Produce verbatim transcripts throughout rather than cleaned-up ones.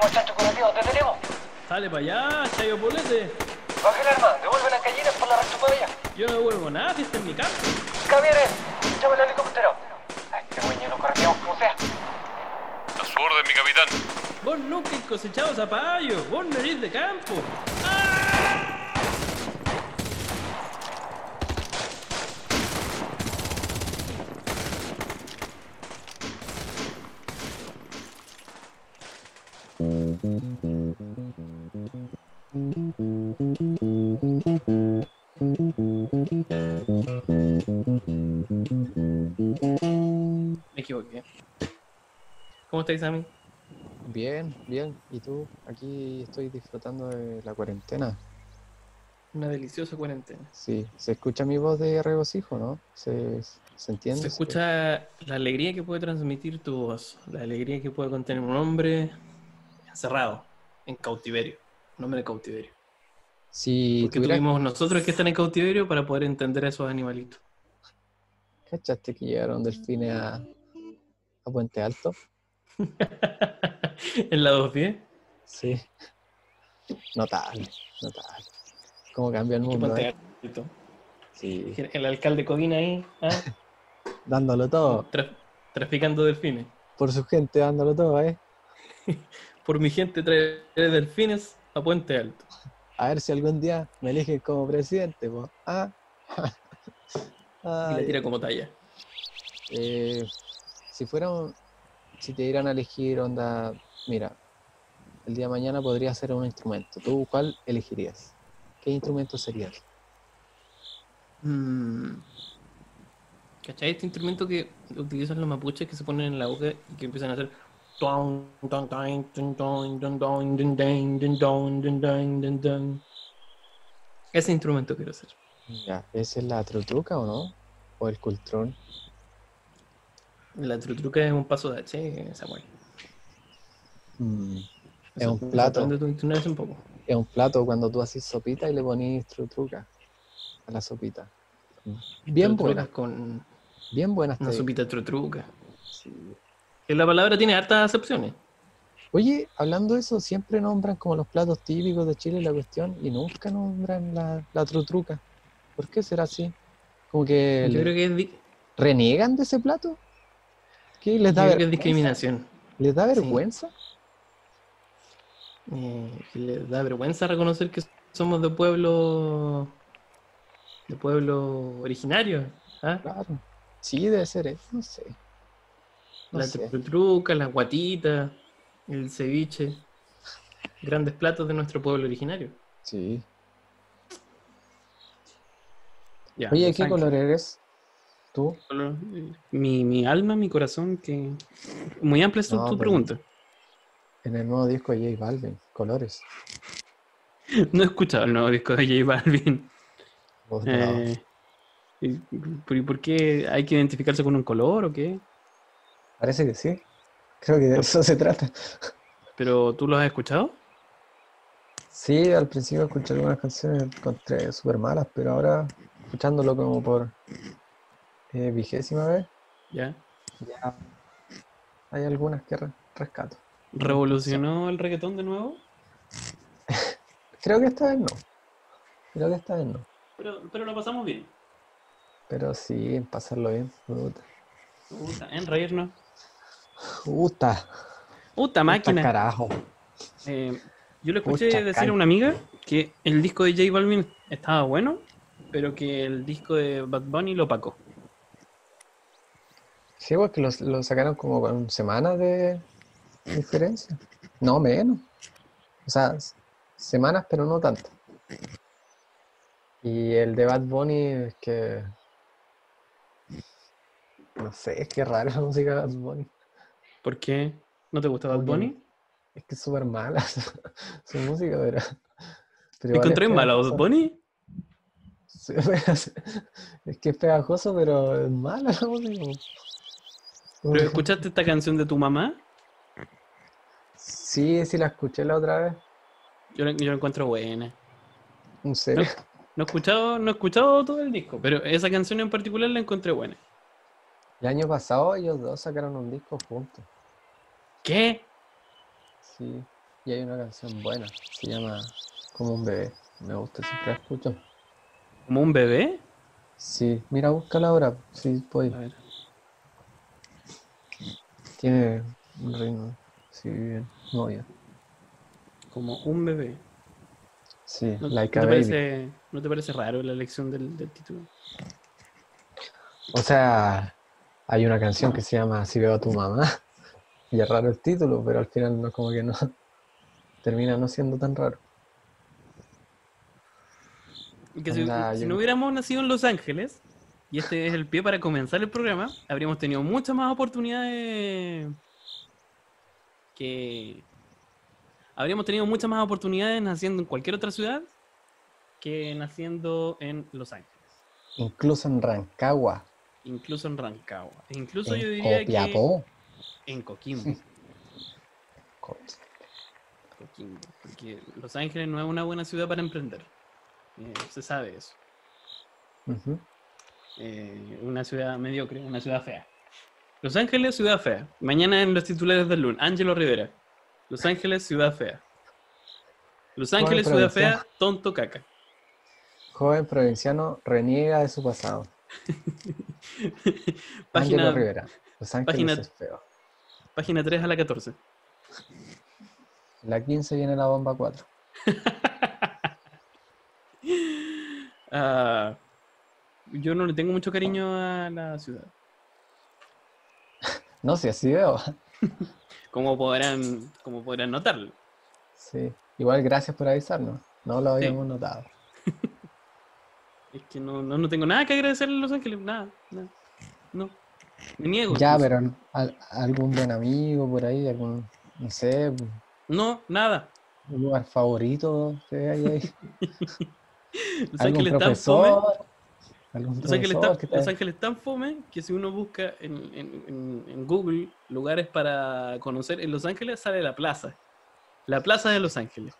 tenemos chancho curativo, te tenemos. Sale para allá, chayo polete. Baja el arma, devuelve las gallinas por la restupada allá. Yo no devuelvo nada, si está en mi casa. Camiones, llame al helicóptero. A este güey lo correteamos como sea. A su orden, mi capitán. Vos nunca has cosechado zapallos, vos no eres de campo. ¡Ah! Me equivoqué. ¿Cómo estáis, Sammy? Bien, bien. ¿Y tú? Aquí estoy disfrutando de la cuarentena. Una deliciosa cuarentena. Sí, se escucha mi voz de regocijo, ¿no? ¿Se, se entiende? Se escucha la alegría que puede transmitir tu voz, la alegría que puede contener un hombre encerrado, en cautiverio, un hombre de cautiverio. Sí, porque tuviera... tuvimos nosotros que están en cautiverio para poder entender a esos animalitos. ¿Cachaste que llegaron delfines a, a Puente Alto? ¿En la dos diez? Sí. Notable, notable. ¿Cómo cambia el mundo? Puente Alto. ¿Eh? Sí. El alcalde Codina ahí, ¿eh? Dándolo todo. Tra- traficando delfines. Por su gente, dándolo todo, ¿eh? Por mi gente, traer delfines a Puente Alto. A ver si algún día me eligen como presidente, po. Ah. Y la tira como talla. Eh, si fuera un, si te dieran a elegir, onda, mira, el día de mañana podría ser un instrumento. ¿Tú cuál elegirías? ¿Qué instrumento serías? Mm. ¿Cachai? Este instrumento que utilizan los mapuches que se ponen en la boca y que empiezan a hacer... Ese instrumento quiero hacer. Ya, ¿esa es la trutruca o no? ¿O el cultrón? La trutruca es un paso de H, Samuel. Mm. Es un, un plato. Un poco. Es un plato cuando tú haces sopita y le pones trutruca a la sopita. Bien buenas. Con bien buenas. Una sopita trutruca. Sí. La palabra tiene hartas acepciones. Oye, hablando de eso, siempre nombran como los platos típicos de Chile la cuestión y nunca nombran la, la trutruca. ¿Por qué será así? Como que... Yo creo que es di- ¿reniegan de ese plato? ¿Qué les da? Yo creo que es discriminación. ¿Les da vergüenza? Sí. Eh, les da vergüenza reconocer que somos de pueblo... de pueblo originario. ¿Ah? Claro. Sí, debe ser eso, no sé. La trutruca, las guatitas, el ceviche, grandes platos de nuestro pueblo originario. Sí. Ya, oye, ¿qué color eres tú? Mi, mi alma, mi corazón, que muy amplia es no, tu pregunta. En el nuevo disco de J Balvin, colores. No he escuchado el nuevo disco de J Balvin. ¿Vos eh, ¿y por, por qué hay que identificarse con un color o qué? Parece que sí. Creo que de eso se trata. ¿Pero tú lo has escuchado? Sí, al principio escuché algunas canciones, encontré súper malas, pero ahora escuchándolo como por eh, vigésima vez. Ya. Ya. Hay algunas que re- rescato. ¿Revolucionó el reggaetón de nuevo? Creo que esta vez no. Creo que esta vez no. Pero, pero lo pasamos bien. Pero sí, pasarlo bien. Puta. Uta, en reírnos. Uta. Uta máquina. Uta, carajo. Eh, yo le escuché Uta, decir a una amiga que el disco de J Balvin estaba bueno, pero que el disco de Bad Bunny lo opacó. Sí, porque pues lo sacaron como con semanas de diferencia. No, menos. O sea, semanas, pero no tanto. Y el de Bad Bunny es que... No sé, es que rara la música de Bad Bunny. ¿Por qué? ¿No te gusta Bad Bunny? Es que es súper mala su, su música, pero... pero ¿encontré vale mala Bad Bunny? Es que es pegajoso, pero es mala la música. ¿Pero escuchaste esta canción de tu mamá? Sí, sí la escuché la otra vez. Yo la, yo la encuentro buena. ¿En serio? No, no he escuchado, no he escuchado todo el disco, pero esa canción en particular la encontré buena. El año pasado ellos dos sacaron un disco juntos. ¿Qué? Sí. Y hay una canción buena, se llama Como un bebé. Me gusta, siempre la escucho. ¿Como un bebé? Sí, mira, búscala ahora, si sí, puedes. Tiene un ritmo, sí, bien, novia. Como un bebé. Sí, ¿no, like ¿no a te baby. Parece, ¿no te parece raro la elección del, del título? O sea, hay una canción que se llama Si veo a tu mamá. Y es raro el título, pero al final no, como que no. Termina no siendo tan raro. Que si, Anda, si yo... no hubiéramos nacido en Los Ángeles, y este es el pie para comenzar el programa, habríamos tenido muchas más oportunidades que... Habríamos tenido muchas más oportunidades naciendo en cualquier otra ciudad que naciendo en Los Ángeles. Incluso en Rancagua. Incluso en Rancagua. Incluso en yo diría Copiapó. Que... En Coquimbo. Coquimbo. Porque Los Ángeles no es una buena ciudad para emprender. Eh, se sabe eso. Uh-huh. eh, una ciudad mediocre, una ciudad fea. Los Ángeles, ciudad fea. Mañana en los titulares del lunes, Ángelo Rivera. Los Ángeles, ciudad fea. Los Ángeles, joven ciudad fea, tonto caca. Joven provinciano reniega de su pasado. Página, Ángelo Rivera. Los Ángeles página, es feo. Página tres a la catorce. La quince viene la bomba cuatro. Uh, yo no le tengo mucho cariño a la ciudad. No, si así veo. Como podrán, como podrán notarlo. Sí, igual gracias por avisarnos. No lo habíamos sí. notado. Es que no, no, no tengo nada que agradecerle a Los Ángeles. Nada, nada. No, me niego. Ya, no pero al, algún buen amigo por ahí, algún, no sé. No, nada. Un lugar favorito que hay ahí. Los Ángeles tan fome, Los Ángeles tan, Los Ángeles tan fome que si uno busca en, en, en Google lugares para conocer en Los Ángeles sale la plaza, la plaza de Los Ángeles.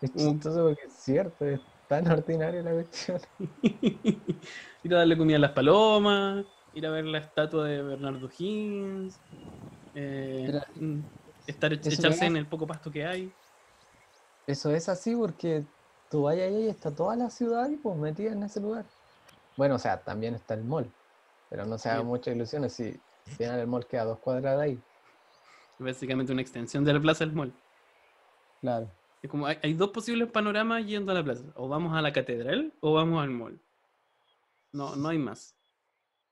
Es chistoso porque es cierto, es tan ordinaria la cuestión. Ir a darle comida a las palomas, ir a ver la estatua de Bernardo Higgins, eh, estar echarse en el poco pasto que hay. Eso es así porque tú vayas ahí y está toda la ciudad y pues metida en ese lugar. Bueno, o sea, también está el mall, pero no se hagan muchas ilusiones si tienen el mall que a dos cuadras de ahí. Básicamente una extensión de la plaza del mall. Claro. Es como hay, hay dos posibles panoramas yendo a la plaza. O vamos a la catedral o vamos al mall. No, no hay más.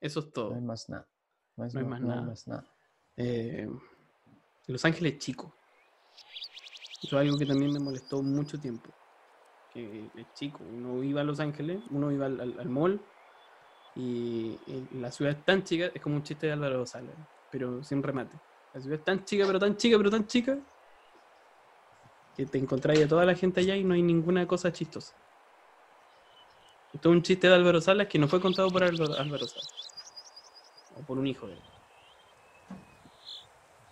Eso es todo. No hay más nada. No hay, no hay más, más nada. No hay más nada. Eh, Los Ángeles chico. Eso es algo que también me molestó mucho tiempo. Que es chico, uno iba a Los Ángeles, uno iba al, al, al mall y, y la ciudad es tan chica, es como un chiste de Álvaro Salas, pero sin remate. La ciudad es tan chica, pero tan chica, pero tan chica que te encontráis a toda la gente allá y no hay ninguna cosa chistosa. Esto es un chiste de Álvaro Salas que no fue contado por Álvaro, Álvaro Salas. O por un hijo de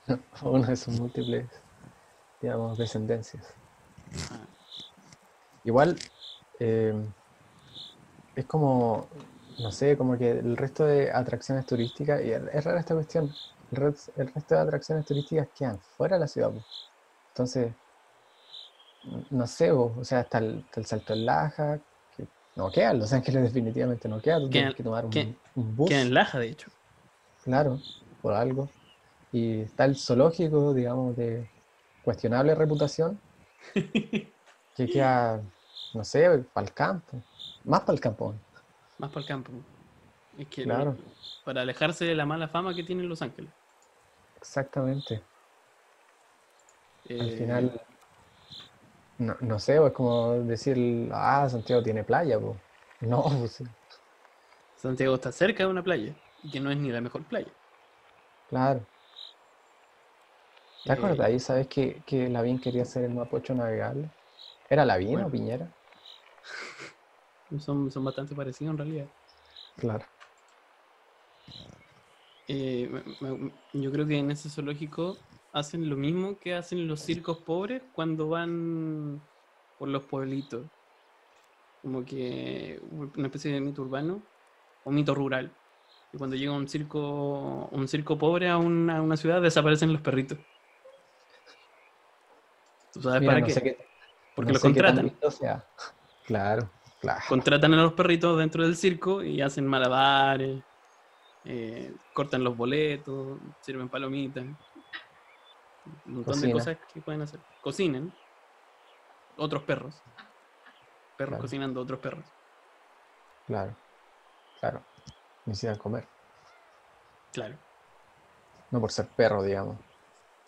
él. O uno de sus múltiples, digamos, descendencias. Ah. Igual, eh, es como, no sé, como que el resto de atracciones turísticas, y es rara esta cuestión, el, re, el resto de atracciones turísticas quedan fuera de la ciudad, pues. Entonces, no sé, vos, o sea, está el, el Salto en Laja, que no queda, Los Ángeles definitivamente no queda, tú quedan, tienes que tomar un, quedan, un bus. Queda en Laja, de hecho. Claro, por algo. Y está el zoológico, digamos, de cuestionable reputación. Que queda, no sé, para el campo. Más para el campo. Más para el campo. Es que claro. No, para alejarse de la mala fama que tienen Los Ángeles. Exactamente. Eh... Al final, no, no sé, es como decir, ah, Santiago tiene playa, po. No, pues. Santiago está cerca de una playa, y que no es ni la mejor playa. Claro. ¿Te acuerdas ahí? ¿Sabes que, que Lavín quería hacer el mapocho navegable? ¿Era Lavín bueno. o Piñera? Son, son bastante parecidos en realidad. Claro. Eh, me, me, yo creo que en ese zoológico hacen lo mismo que hacen los circos pobres cuando van por los pueblitos. Como que una especie de mito urbano o mito rural. Y cuando llega un circo, un circo pobre a una, a una ciudad, desaparecen los perritos. ¿Tú sabes Mira, para no qué? Sé que, porque no lo contratan. Sea. Claro, claro. Contratan a los perritos dentro del circo y hacen malabares, eh, cortan los boletos, sirven palomitas. Un montón Cocina. de cosas que pueden hacer. Cocinan. Otros perros. Perros claro. cocinando otros perros. Claro, claro. Necesitan comer. Claro. No por ser perro, digamos.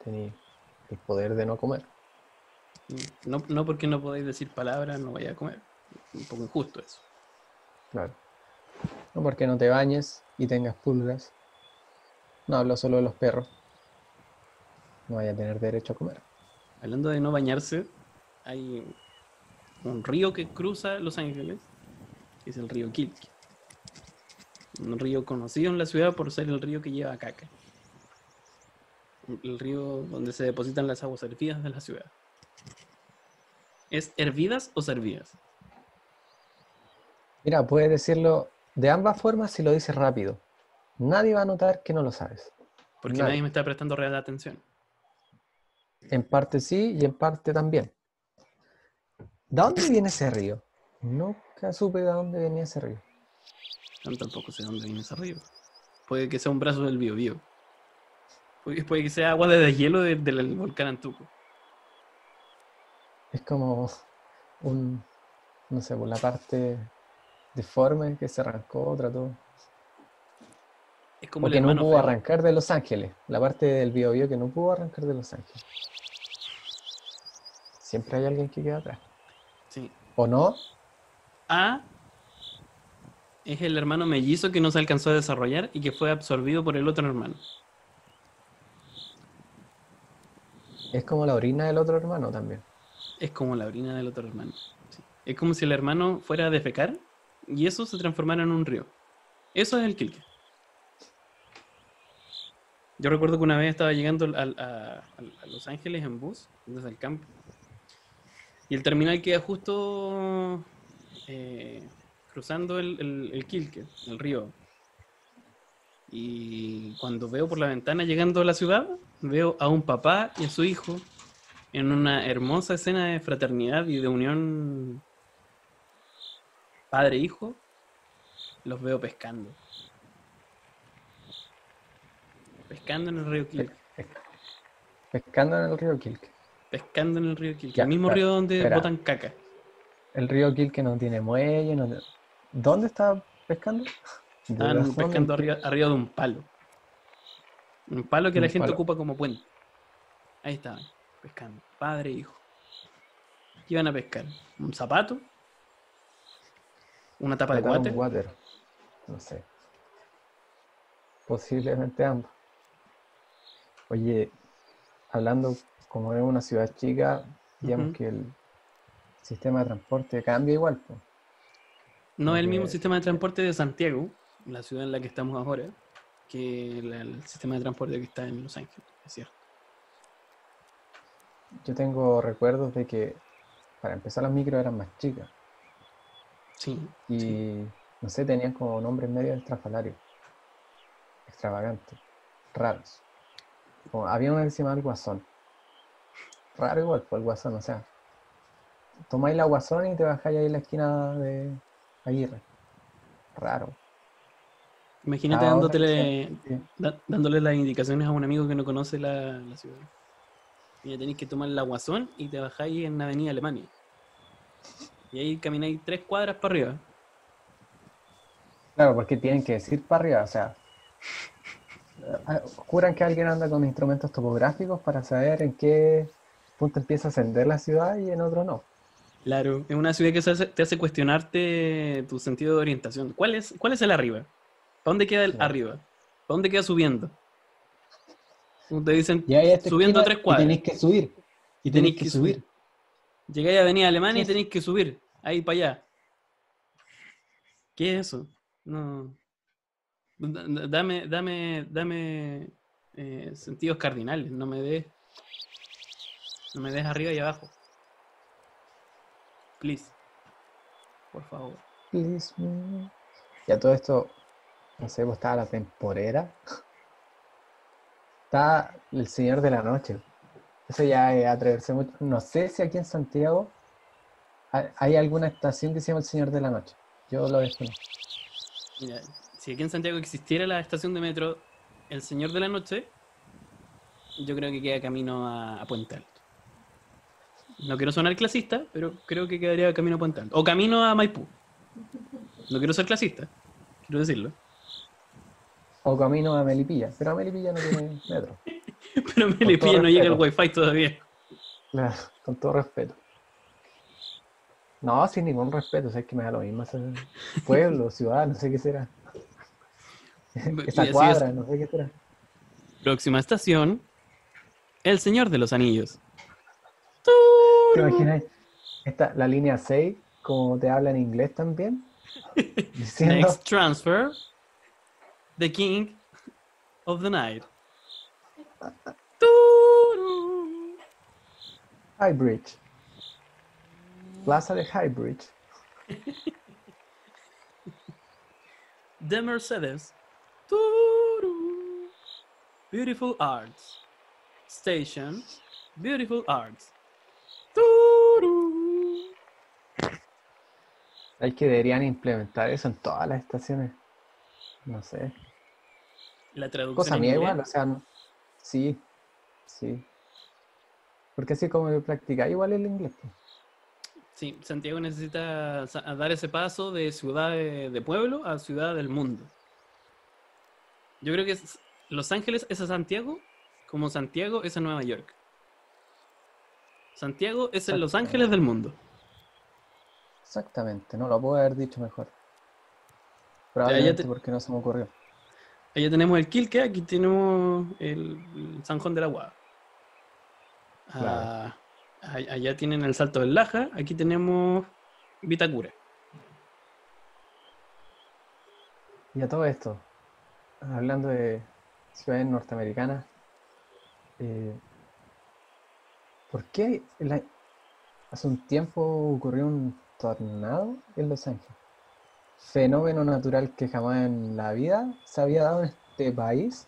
Tenía el poder de no comer. No, no porque no podéis decir palabras, no vaya a comer. Un poco injusto eso. Claro. No porque no te bañes y tengas pulgas. No hablo solo de los perros. No vaya a tener derecho a comer. Hablando de no bañarse, hay un río que cruza Los Ángeles, que es el río Kilke. Un río conocido en la ciudad por ser el río que lleva caca. El río donde se depositan las aguas hervidas de la ciudad. ¿Es hervidas o servidas? Mira, puedes decirlo de ambas formas si lo dices rápido. Nadie va a notar que no lo sabes. Porque nadie, nadie me está prestando real atención. En parte sí y en parte también. ¿De dónde viene ese río? Nunca supe de dónde venía ese río. Yo tampoco sé de dónde viene ese río. Puede que sea un brazo del Biobío. Puede, puede que sea agua de deshielo del, del volcán Antuco. Es como un, no sé, por la parte deforme que se arrancó, trató. Es como el hermano que no pudo feo. arrancar de Los Ángeles. La parte del Biobío que no pudo arrancar de Los Ángeles. Siempre hay alguien que queda atrás. Sí. ¿O no? Ah, es el hermano mellizo que no se alcanzó a desarrollar y que fue absorbido por el otro hermano. Es como la orina del otro hermano también. Es como la orina del otro hermano. Sí. Es como si el hermano fuera a defecar y eso se transformara en un río. Eso es el Quilque. Yo recuerdo que una vez estaba llegando a, a, a Los Ángeles en bus, desde el campo. Y el terminal queda justo eh, cruzando el, el, el Quilque, el río. Y cuando veo por la ventana llegando a la ciudad, veo a un papá y a su hijo en una hermosa escena de fraternidad y de unión padre-hijo. Los veo pescando. Pescando en el río Quilque. Pescando en el río Quilque. Pescando en el río Quilque, ya, el mismo pero, río donde espera. botan caca. El río Quilque no tiene muelle, no... ¿Dónde está pescando? Están pescando arriba, arriba de un palo. Un palo que un la gente palo. ocupa como puente. Ahí estaban, pescando, padre e hijo. Iban a pescar un zapato, una tapa de water. water. No sé. Posiblemente ambos. Oye, hablando... Como es una ciudad chica, digamos uh-huh. que el sistema de transporte cambia igual. Pues. No Porque... es el mismo sistema de transporte de Santiago, la ciudad en la que estamos ahora, que el, el sistema de transporte que está en Los Ángeles, es cierto. Yo tengo recuerdos de que, para empezar, las micros eran más chicas. Sí. Y, sí. no sé, tenían como nombres medio estrafalarios, extravagantes, raros. Como, había una que se llamaba El Guasón. Raro igual, fue el Guasón, o sea, tomáis la Guasón y te bajáis ahí en la esquina de Aguirre. Raro. Imagínate Ahora, dándole, sí. da, dándole las indicaciones a un amigo que no conoce la, la ciudad. Mira, tenéis que tomar la Guasón y te bajáis en la avenida Alemania. Y ahí camináis tres cuadras para arriba. Claro, porque tienen que decir para arriba, o sea... Juran que alguien anda con instrumentos topográficos para saber en qué punto empieza a ascender la ciudad y en otro no. Claro, es una ciudad que se hace, te hace cuestionarte tu sentido de orientación. ¿Cuál es, cuál es el arriba? ¿Para dónde queda el claro. arriba? ¿Para dónde queda subiendo? Te dicen subiendo a tres cuadras. Y tenéis que subir. Y tenéis que, que subir. subir. Llegáis a Avenida Alemania sí. y tenéis que subir. Ahí para allá. ¿Qué es eso? No... Dame, dame, dame eh, sentidos cardinales, no me des no me des arriba y abajo. Please. Por favor. Please. Ya todo esto, no sé, pues estaba la temporera. Está el Señor de la Noche. Eso ya es atreverse mucho. No sé si aquí en Santiago hay alguna estación que se llama El Señor de la Noche. Yo lo desconozco. Mira, si aquí en Santiago existiera la estación de metro El Señor de la Noche, yo creo que queda camino a, a Puente Alto. No quiero sonar clasista, pero creo que quedaría camino a Puente Alto. O camino a Maipú. No quiero ser clasista, quiero decirlo. O camino a Melipilla, pero a Melipilla no tiene metro. Pero a Melipilla no llega el wifi todavía. Claro, con todo respeto. No, sin ningún respeto, o sea, es que me da lo mismo ese pueblo, ciudad, no sé qué será. Esa cuadra, es... no sé qué será. Próxima estación, El Señor de los Anillos. ¿Te imaginas esta, la línea seis, como te habla en inglés también? Diciendo, next transfer, the king of the night. High Bridge. Plaza de High Bridge. The Mercedes. Beautiful Arts. Station. Beautiful Arts. Hay que deberían implementar eso en todas las estaciones. No sé. La traducción. Cosa mía igual, o sea, no, sí, sí. Porque así como practicar igual el inglés. Sí, Santiago necesita dar ese paso de ciudad de, de pueblo a ciudad del mundo. Yo creo que es, Los Ángeles es a Santiago, como Santiago es a Nueva York. Santiago es el Los Ángeles del mundo. Exactamente, no lo puedo haber dicho mejor. Probablemente te... porque no se me ocurrió. Allá tenemos el Quilque, aquí tenemos el San Juan de la Guada. Claro. Ah, allá tienen el Salto del Laja, aquí tenemos Vitacura. Y a todo esto, hablando de ciudades norteamericanas, eh, ¿por qué la... hace un tiempo ocurrió un tornado en Los Ángeles? Fenómeno natural que jamás en la vida se había dado en este país.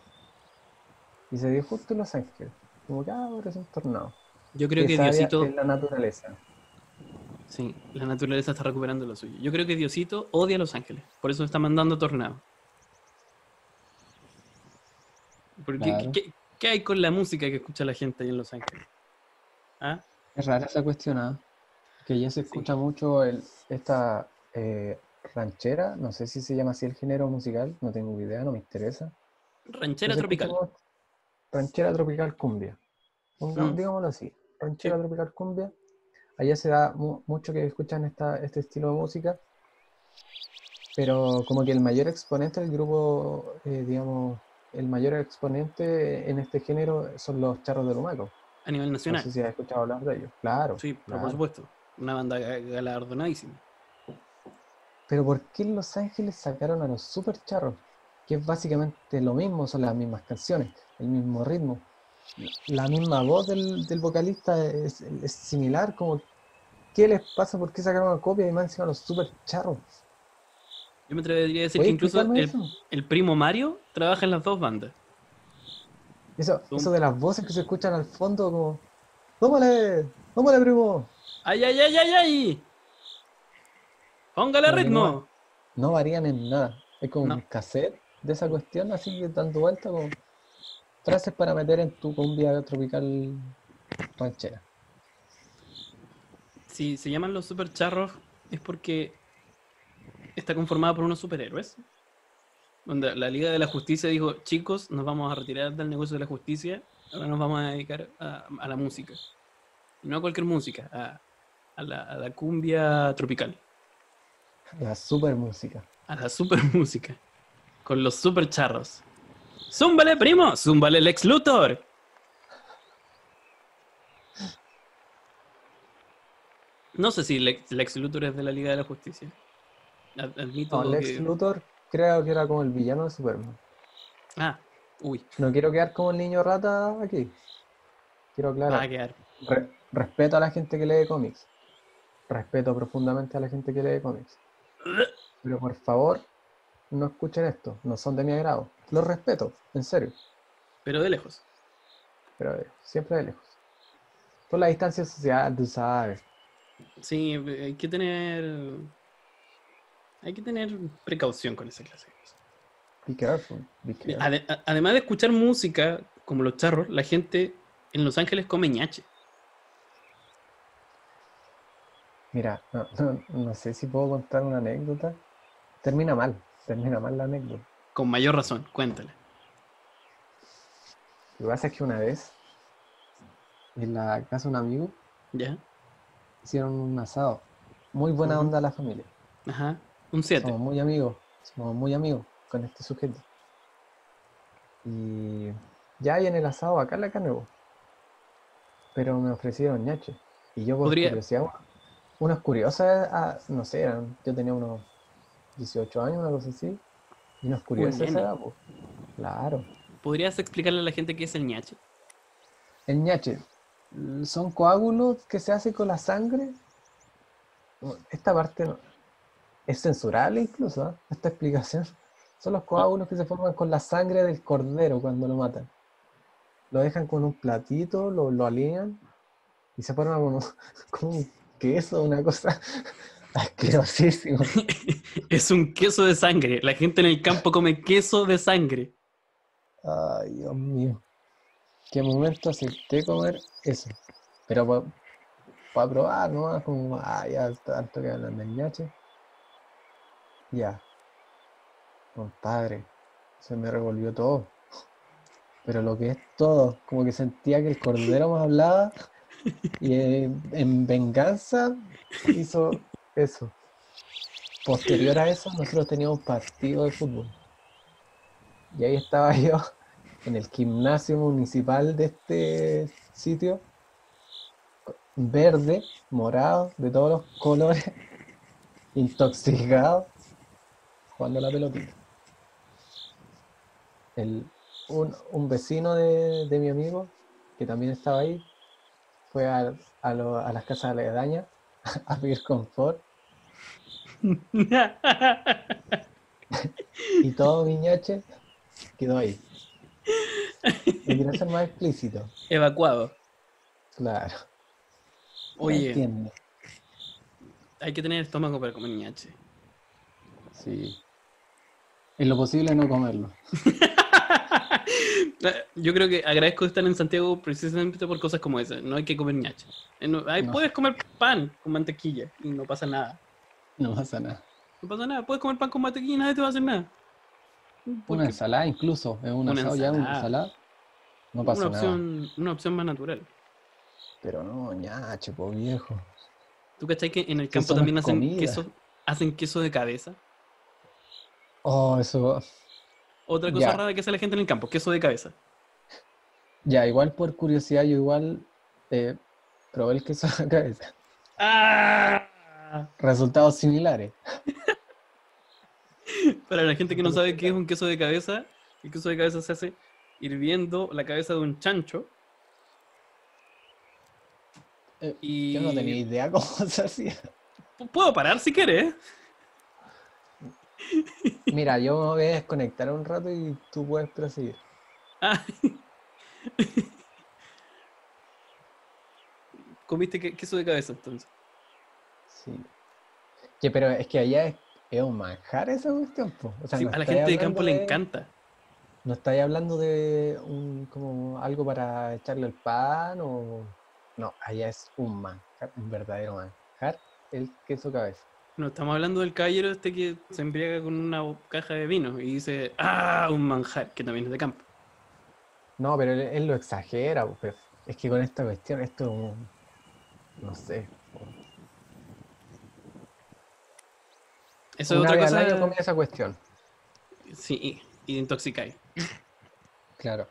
Y se dio justo en Los Ángeles. Como que ahora es un tornado. Yo creo que, que Diosito... es la naturaleza. Sí, la naturaleza está recuperando lo suyo. Yo creo que Diosito odia a Los Ángeles. Por eso está mandando tornado. Porque, claro. ¿qué, qué, ¿Qué hay con la música que escucha la gente ahí en Los Ángeles? ¿Ah? Es rara esa cuestión, que ya se escucha sí. mucho el, esta eh, ranchera, no sé si se llama así el género musical, no tengo idea, no me interesa. Ranchera tropical. Ranchera tropical cumbia. No, mm. Digámoslo así, ranchera sí. tropical cumbia. Allá se da mu- mucho que escuchan esta, este estilo de música, pero como que el mayor exponente del grupo, eh, digamos, el mayor exponente en este género son los Charros de Lumaco. A nivel nacional. No sé si has escuchado hablar de ellos. Claro. Sí, pero claro. Por supuesto. Una banda galardonadísima. Pero ¿por qué en Los Ángeles sacaron a los Super Charros? Que es básicamente lo mismo, son las mismas canciones, el mismo ritmo. La misma voz del, del vocalista es, es similar, como ¿qué les pasa? ¿Por qué sacaron una copia y más encima a los Super Charros? Yo me atrevería a decir que incluso el, el primo Mario trabaja en las dos bandas. Eso, eso de las voces que se escuchan al fondo como... ¡Tómale! ¡Tómale, primo! ¡Ay, ay, ay, ay, ay! ¡Póngale no, ritmo! No, no varían en nada. Es como no. un cassette de esa cuestión, así que dando vuelta como... frases para meter en tu cumbia tropical ranchera. Si se llaman los Super Charros es porque... está conformada por unos superhéroes. Donde la Liga de la Justicia dijo, chicos, nos vamos a retirar del negocio de la justicia, ahora nos vamos a dedicar a, a la música. Y no a cualquier música, a, a, la, a la cumbia tropical. A la super música. A la super música. Con los Super Charros. ¡Zúmbale, primo! ¡Zúmbale, Lex Luthor! No sé si Lex, Lex Luthor es de la Liga de la Justicia. Admito no, Lex que... Luthor... creo que era como el villano de Superman. Ah, uy. No quiero quedar como el niño rata aquí. Quiero aclarar. Ah, quedar. Re- respeto a la gente que lee cómics. Respeto profundamente a la gente que lee cómics. Pero por favor, no escuchen esto. No son de mi agrado. Los respeto, en serio. Pero de lejos. Pero de lejos, siempre de lejos. Por la distancia social, tú sabes. Sí, hay que tener... Hay que tener precaución con esa clase de cosas. Be careful, be careful. Ad, a, además de escuchar música, como los charros, la gente en Los Ángeles come ñache. Mira, no, no, no sé si puedo contar una anécdota. Termina mal, termina mal la anécdota. Con mayor razón, cuéntale. Lo que pasa es que una vez, en la casa de un amigo, ¿ya? Hicieron un asado. Muy buena uh-huh. onda la familia. Ajá, un siete. Somos muy amigos, somos muy amigos con este sujeto. Y ya hay en el asado acá la carne, vos. Pero me ofrecieron ñache. Y yo por ¿Podría? curiosidad, unos curiosos, a, no sé, eran, yo tenía unos dieciocho años, una cosa así. Y unos curiosos a esa edad, pues. Claro. ¿Podrías explicarle a la gente qué es el ñache? El ñache son coágulos que se hacen con la sangre. Esta parte no, es censurable incluso, ¿eh? Esta explicación. Son los coágulos que se forman con la sangre del cordero cuando lo matan. Lo dejan con un platito, lo, lo alinean y se forman como, como un queso, una cosa... asquerosísimo. Es un queso de sangre. La gente en el campo come queso de sangre. Ay, Dios mío. Qué momento acepté comer eso. Pero para pa probar, ¿no? Como, ah, ya tanto que hablan del ñache. Ya. Compadre, se me revolvió todo. Pero lo que es todo, como que sentía que el cordero más hablaba y eh, en venganza hizo... Eso. Posterior a eso, nosotros teníamos un partido de fútbol. Y ahí estaba yo, en el gimnasio municipal de este sitio, verde, morado, de todos los colores, intoxicado, jugando la pelotita. El, un, un vecino de, de mi amigo, que también estaba ahí, fue a, a, lo, a las casas aledañas a pedir confort. Y todo mi ñache quedó ahí. Me quiero ser más explícito. Evacuado. Claro. Oye, entiendo. Hay que tener estómago para comer ñache. Sí. En lo posible no comerlo. Yo creo que agradezco estar en Santiago precisamente por cosas como esas. No hay que comer ñache. Ahí no. Puedes comer pan con mantequilla y no pasa nada. No pasa nada. No pasa nada. Puedes comer pan con mantequilla y nadie te va a hacer nada. Una qué? ensalada incluso. Es un asado ya, una ensalada. No pasa una opción, nada. Una opción más natural. Pero no, ñache, po viejo. ¿Tú cachai que en el campo eso también hacen queso, hacen queso de cabeza? Oh, eso... Otra cosa ya. rara que hace la gente en el campo, queso de cabeza. Ya, igual por curiosidad, yo igual eh, probé el queso de cabeza. ¡Ah! Resultados similares. Para la gente que no sabe qué es un queso de cabeza, el queso de cabeza se hace hirviendo la cabeza de un chancho. Eh, y... Yo no tenía idea cómo se hacía. Puedo parar si quieres. Mira, yo me voy a desconectar un rato y tú puedes proseguir. Ah. ¿Comiste queso de cabeza entonces? Sí. Oye, pero es que allá es, es un manjar esa cuestión, po. O sea, sí, no a la gente de campo de, le encanta. ¿No estáis hablando de un, como algo para echarle el pan o...? No, allá es un manjar, un verdadero manjar, el queso cabeza. No, estamos hablando del caballero este que se embriaga con una caja de vino y dice, ¡ah, un manjar! Que también es de campo. No, pero él, él lo exagera, pero es que con esta cuestión, esto es un... no sé. Eso es una otra vez cosa. Al año comí esa cuestión. Sí, y intoxicáis. Claro.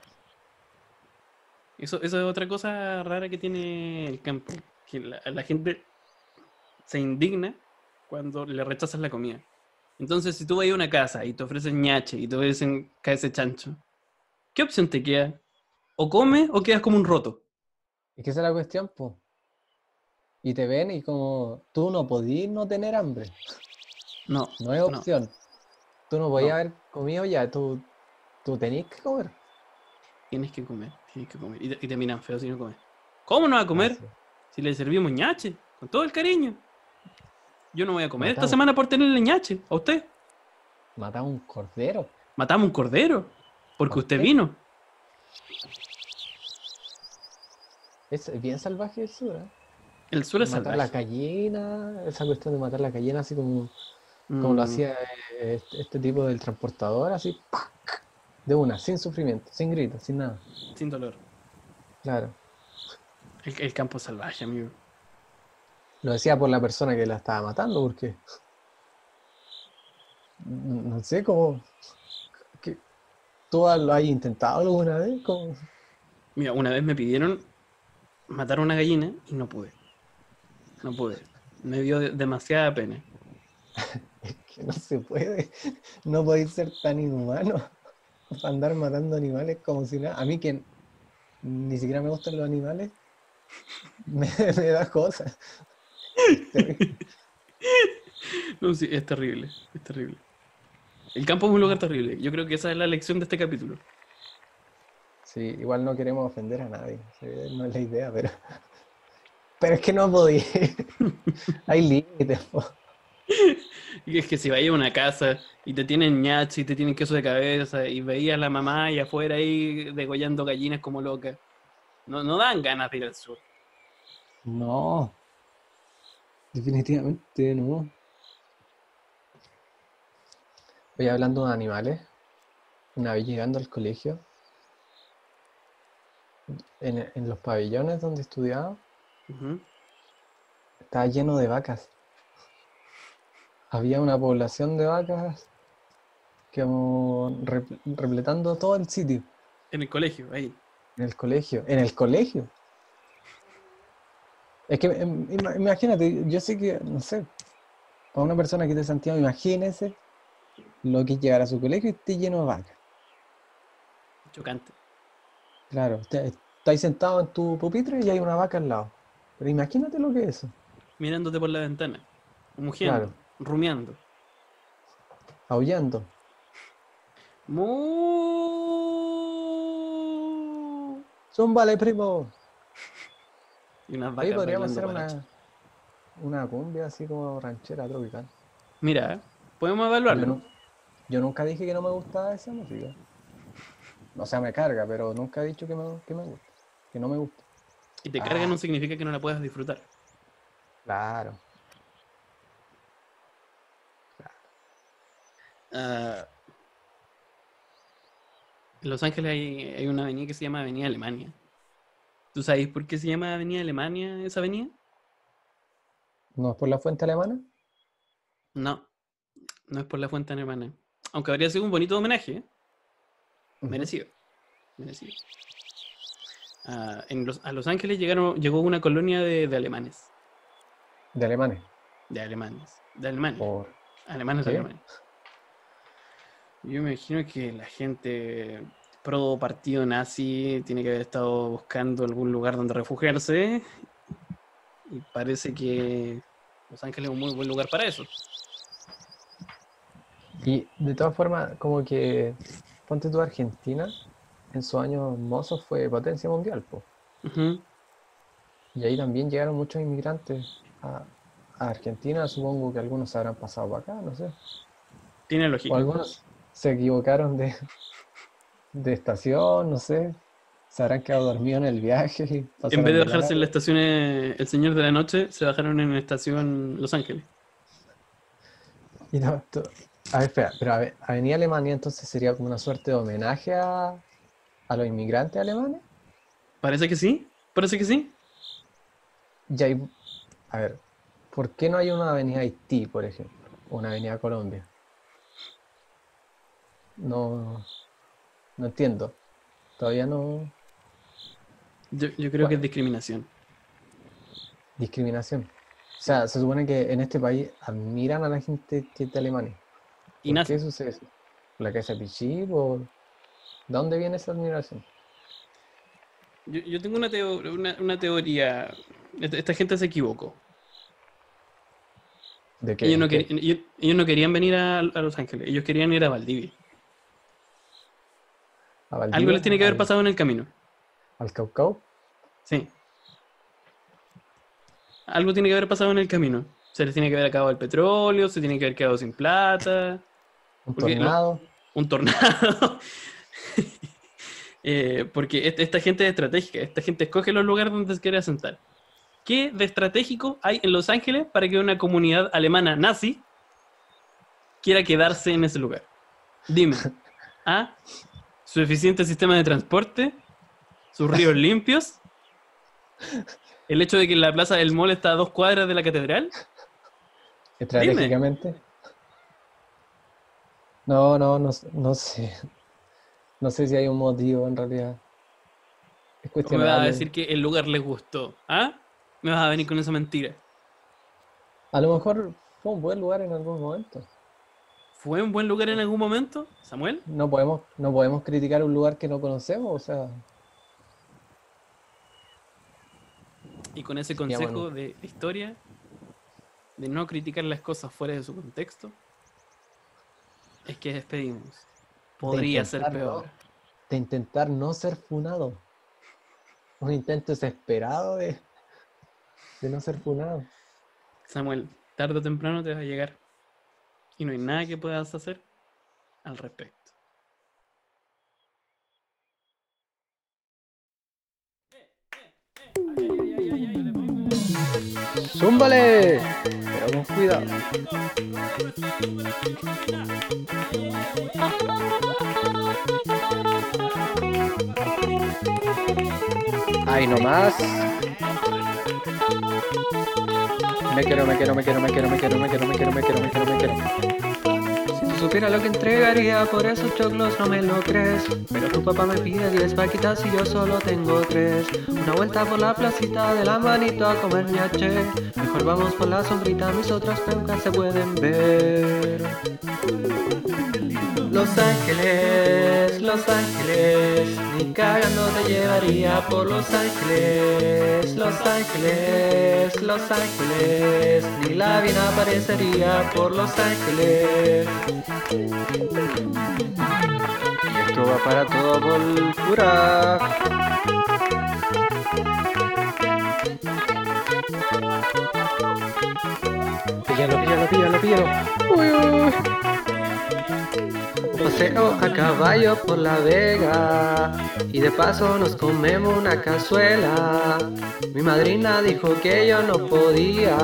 Eso, eso es otra cosa rara que tiene el campo. Que la, la gente se indigna cuando le rechazas la comida. Entonces, si tú vas a una casa y te ofrecen ñache y te ofrecen cabeza de chancho, ¿qué opción te queda? ¿O comes o quedas como un roto? Es que esa es la cuestión, po. Y te ven y como, tú no podías no tener hambre. No. No es opción. No. Tú no podías no. haber comido ya, tú, tú tenías que comer. Tienes que comer, tienes que comer. Y, y te miran feo si no comes. ¿Cómo no va a comer? Gracias. Si le servimos ñache, con todo el cariño. Yo no voy a comer Matamos. esta semana por tenerle ñache a usted. Matamos un cordero. Matamos un cordero, porque usted vino. Es bien salvaje el sur, ¿eh? El sur es matar salvaje. Matar la gallina, esa cuestión de matar la gallina, así como, mm. como lo hacía este, este tipo del transportador, así, ¡pac! De una, sin sufrimiento, sin gritos, sin nada. Sin dolor. Claro. El, el campo salvaje, amigo. Lo decía por la persona que la estaba matando, porque... No sé, cómo... ¿Tú lo has intentado alguna vez? ¿Cómo? Mira, una vez me pidieron matar una gallina y no pude. No pude. Me dio demasiada pena. Es que no se puede. No podéis ser tan inhumano. Andar matando animales como si nada. A mí que ni siquiera me gustan los animales, me, me da cosas. No, sí, es terrible. Es terrible. El campo es un lugar terrible. Yo creo que esa es la lección de este capítulo. Sí, igual no queremos ofender a nadie. No es la idea, pero... Pero es que no podía. Hay límites. Y es que si vayas a una casa y te tienen ñachi, y te tienen queso de cabeza, y veías a la mamá y afuera ahí degollando gallinas como loca, no, no dan ganas de ir al sur. No. Definitivamente no. Oye, hablando de animales, una vez llegando al colegio, en, en los pabellones donde estudiaba, uh-huh. estaba lleno de vacas. Había una población de vacas que re, repletando todo el sitio. En el colegio, ahí. En el colegio, en el colegio. Es que imagínate, yo sé que, no sé, para una persona que es de Santiago, imagínese lo que es llegar a su colegio y esté lleno de vacas. Chocante. Claro, estás sentado en tu pupitre y hay una vaca al lado. Pero imagínate lo que es eso. Mirándote por la ventana, mugiendo, claro. Rumiando. Aullando. ¡Mu! ¡Zúmbale, primo! Y unas vacas. Ahí podríamos hacer una, una cumbia así como ranchera tropical. Mira, podemos evaluarlo, ¿no? Yo nunca dije que no me gustaba esa música. O sea, me carga, pero nunca he dicho que me, que me gusta. Que no me gusta. Y te ah. carga no significa que no la puedas disfrutar. Claro. Claro. Uh, en Los Ángeles hay, hay una avenida que se llama Avenida Alemania. ¿Tú sabes por qué se llama Avenida Alemania esa avenida? ¿No es por la fuente alemana? No. No es por la fuente alemana. Aunque habría sido un bonito homenaje, ¿eh? Merecido. Merecido. Uh, en los, a Los Ángeles llegaron, llegó una colonia de, de alemanes. ¿De alemanes? De alemanes. De alemanes. Por... Alemanes, ¿sí? De alemanes. Yo me imagino que la gente pro partido nazi tiene que haber estado buscando algún lugar donde refugiarse. Y parece que Los Ángeles es un muy buen lugar para eso. Y de todas formas, como que... Ponte tú, Argentina, en sus años mozos fue potencia mundial, po. Uh-huh. Y ahí también llegaron muchos inmigrantes a, a Argentina, supongo que algunos se habrán pasado para acá, no sé. Tiene lógica. O algunos se equivocaron de, de estación, no sé. Se habrán quedado dormidos en el viaje. Y en vez de bajarse en la estación El Señor de la Noche, se bajaron en la estación Los Ángeles. Y no, tú... A ver, espera, pero Avenida Alemania entonces sería como una suerte de homenaje a, a los inmigrantes alemanes. Parece que sí, parece que sí. Y hay, a ver, ¿por qué no hay una avenida Haití, por ejemplo? O una avenida Colombia. No, no entiendo. Todavía no... Yo, yo creo bueno. que es discriminación. Discriminación. O sea, se supone que en este país admiran a la gente que es de Alemania. ¿Por y qué sucede eso? ¿La casa Pichí? ¿O... ¿De dónde viene esa admiración? Yo, yo tengo una, teo- una, una teoría. Esta, esta gente se equivocó. ¿De qué? Ellos no, quer- ellos, ellos no querían venir a, a Los Ángeles. Ellos querían ir a Valdivia. ¿A Valdivia? Algo les tiene que haber pasado en el camino. ¿Al Caucao? Sí. algo tiene que haber pasado en el camino. Se les tiene que haber acabado el petróleo, se tiene que haber quedado sin plata. Un tornado. No, un tornado. eh, porque esta, esta gente es estratégica. Esta gente escoge los lugares donde se quiere asentar. ¿Qué de estratégico hay en Los Ángeles para que una comunidad alemana nazi quiera quedarse en ese lugar? Dime. A. Su eficiente sistema de transporte. Sus ríos limpios. El hecho de que la plaza del Mall está a dos cuadras de la catedral. Estratégicamente. Dime. No, no, no, no sé. No sé si hay un motivo en realidad. Es cuestionable. Me vas a decir que el lugar les gustó. ¿Ah? Me vas a venir con esa mentira. A lo mejor fue un buen lugar en algún momento. ¿Fue un buen lugar en algún momento, Samuel? No podemos, no podemos criticar un lugar que no conocemos, o sea. Y con ese consejo bueno. de historia, de no criticar las cosas fuera de su contexto, es que despedimos. Podría de ser peor. No, de intentar no ser funado. Un intento desesperado de, de no ser funado. Samuel, tarde o temprano te vas a llegar. Y no hay nada que puedas hacer al respecto. ¡Zúmbale! Pero con cuidado. Ahí nomás. Me quiero, me quiero, me quiero, me quiero, me quiero, me quiero, me quiero, me quiero, me quiero, me quiero. Si tú supieras lo que entregaría por esos choclos, no me lo crees. Pero tu papá me pide diez paquitas y yo solo tengo tres. Una vuelta por la placita de la manito a comer ñache. Mejor vamos por la sombrita, mis otras pelucas se pueden ver. Los Ángeles, Los Ángeles, ni cagando te llevaría por Los Ángeles. Los Ángeles, Los Ángeles, ni Lavín aparecería por Los Ángeles. Y esto va para toda volcura. Píllalo, píllalo, píllalo, píllalo. Uy, uy. Paseo a caballo por La Vega y de paso nos comemos una cazuela. Mi madrina dijo que yo no podía,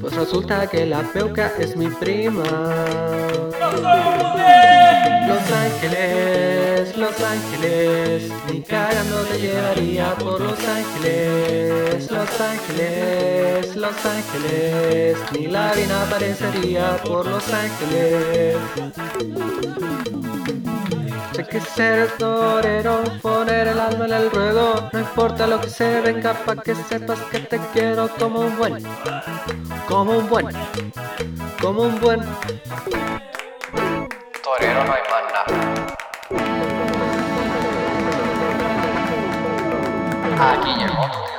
pues resulta que la peuca es mi prima. Los Ángeles, Los Ángeles, ni cagando te llevaría por Los Ángeles. Los Ángeles, Los Ángeles, ni Lavín aparecería por Los Ángeles. Sé que ser torero, poner el alma en el ruedo, no importa lo que se venga, pa' que sepas que te quiero como un buen, como un buen, como un buen torero, no hay más nada. Aquí llegó.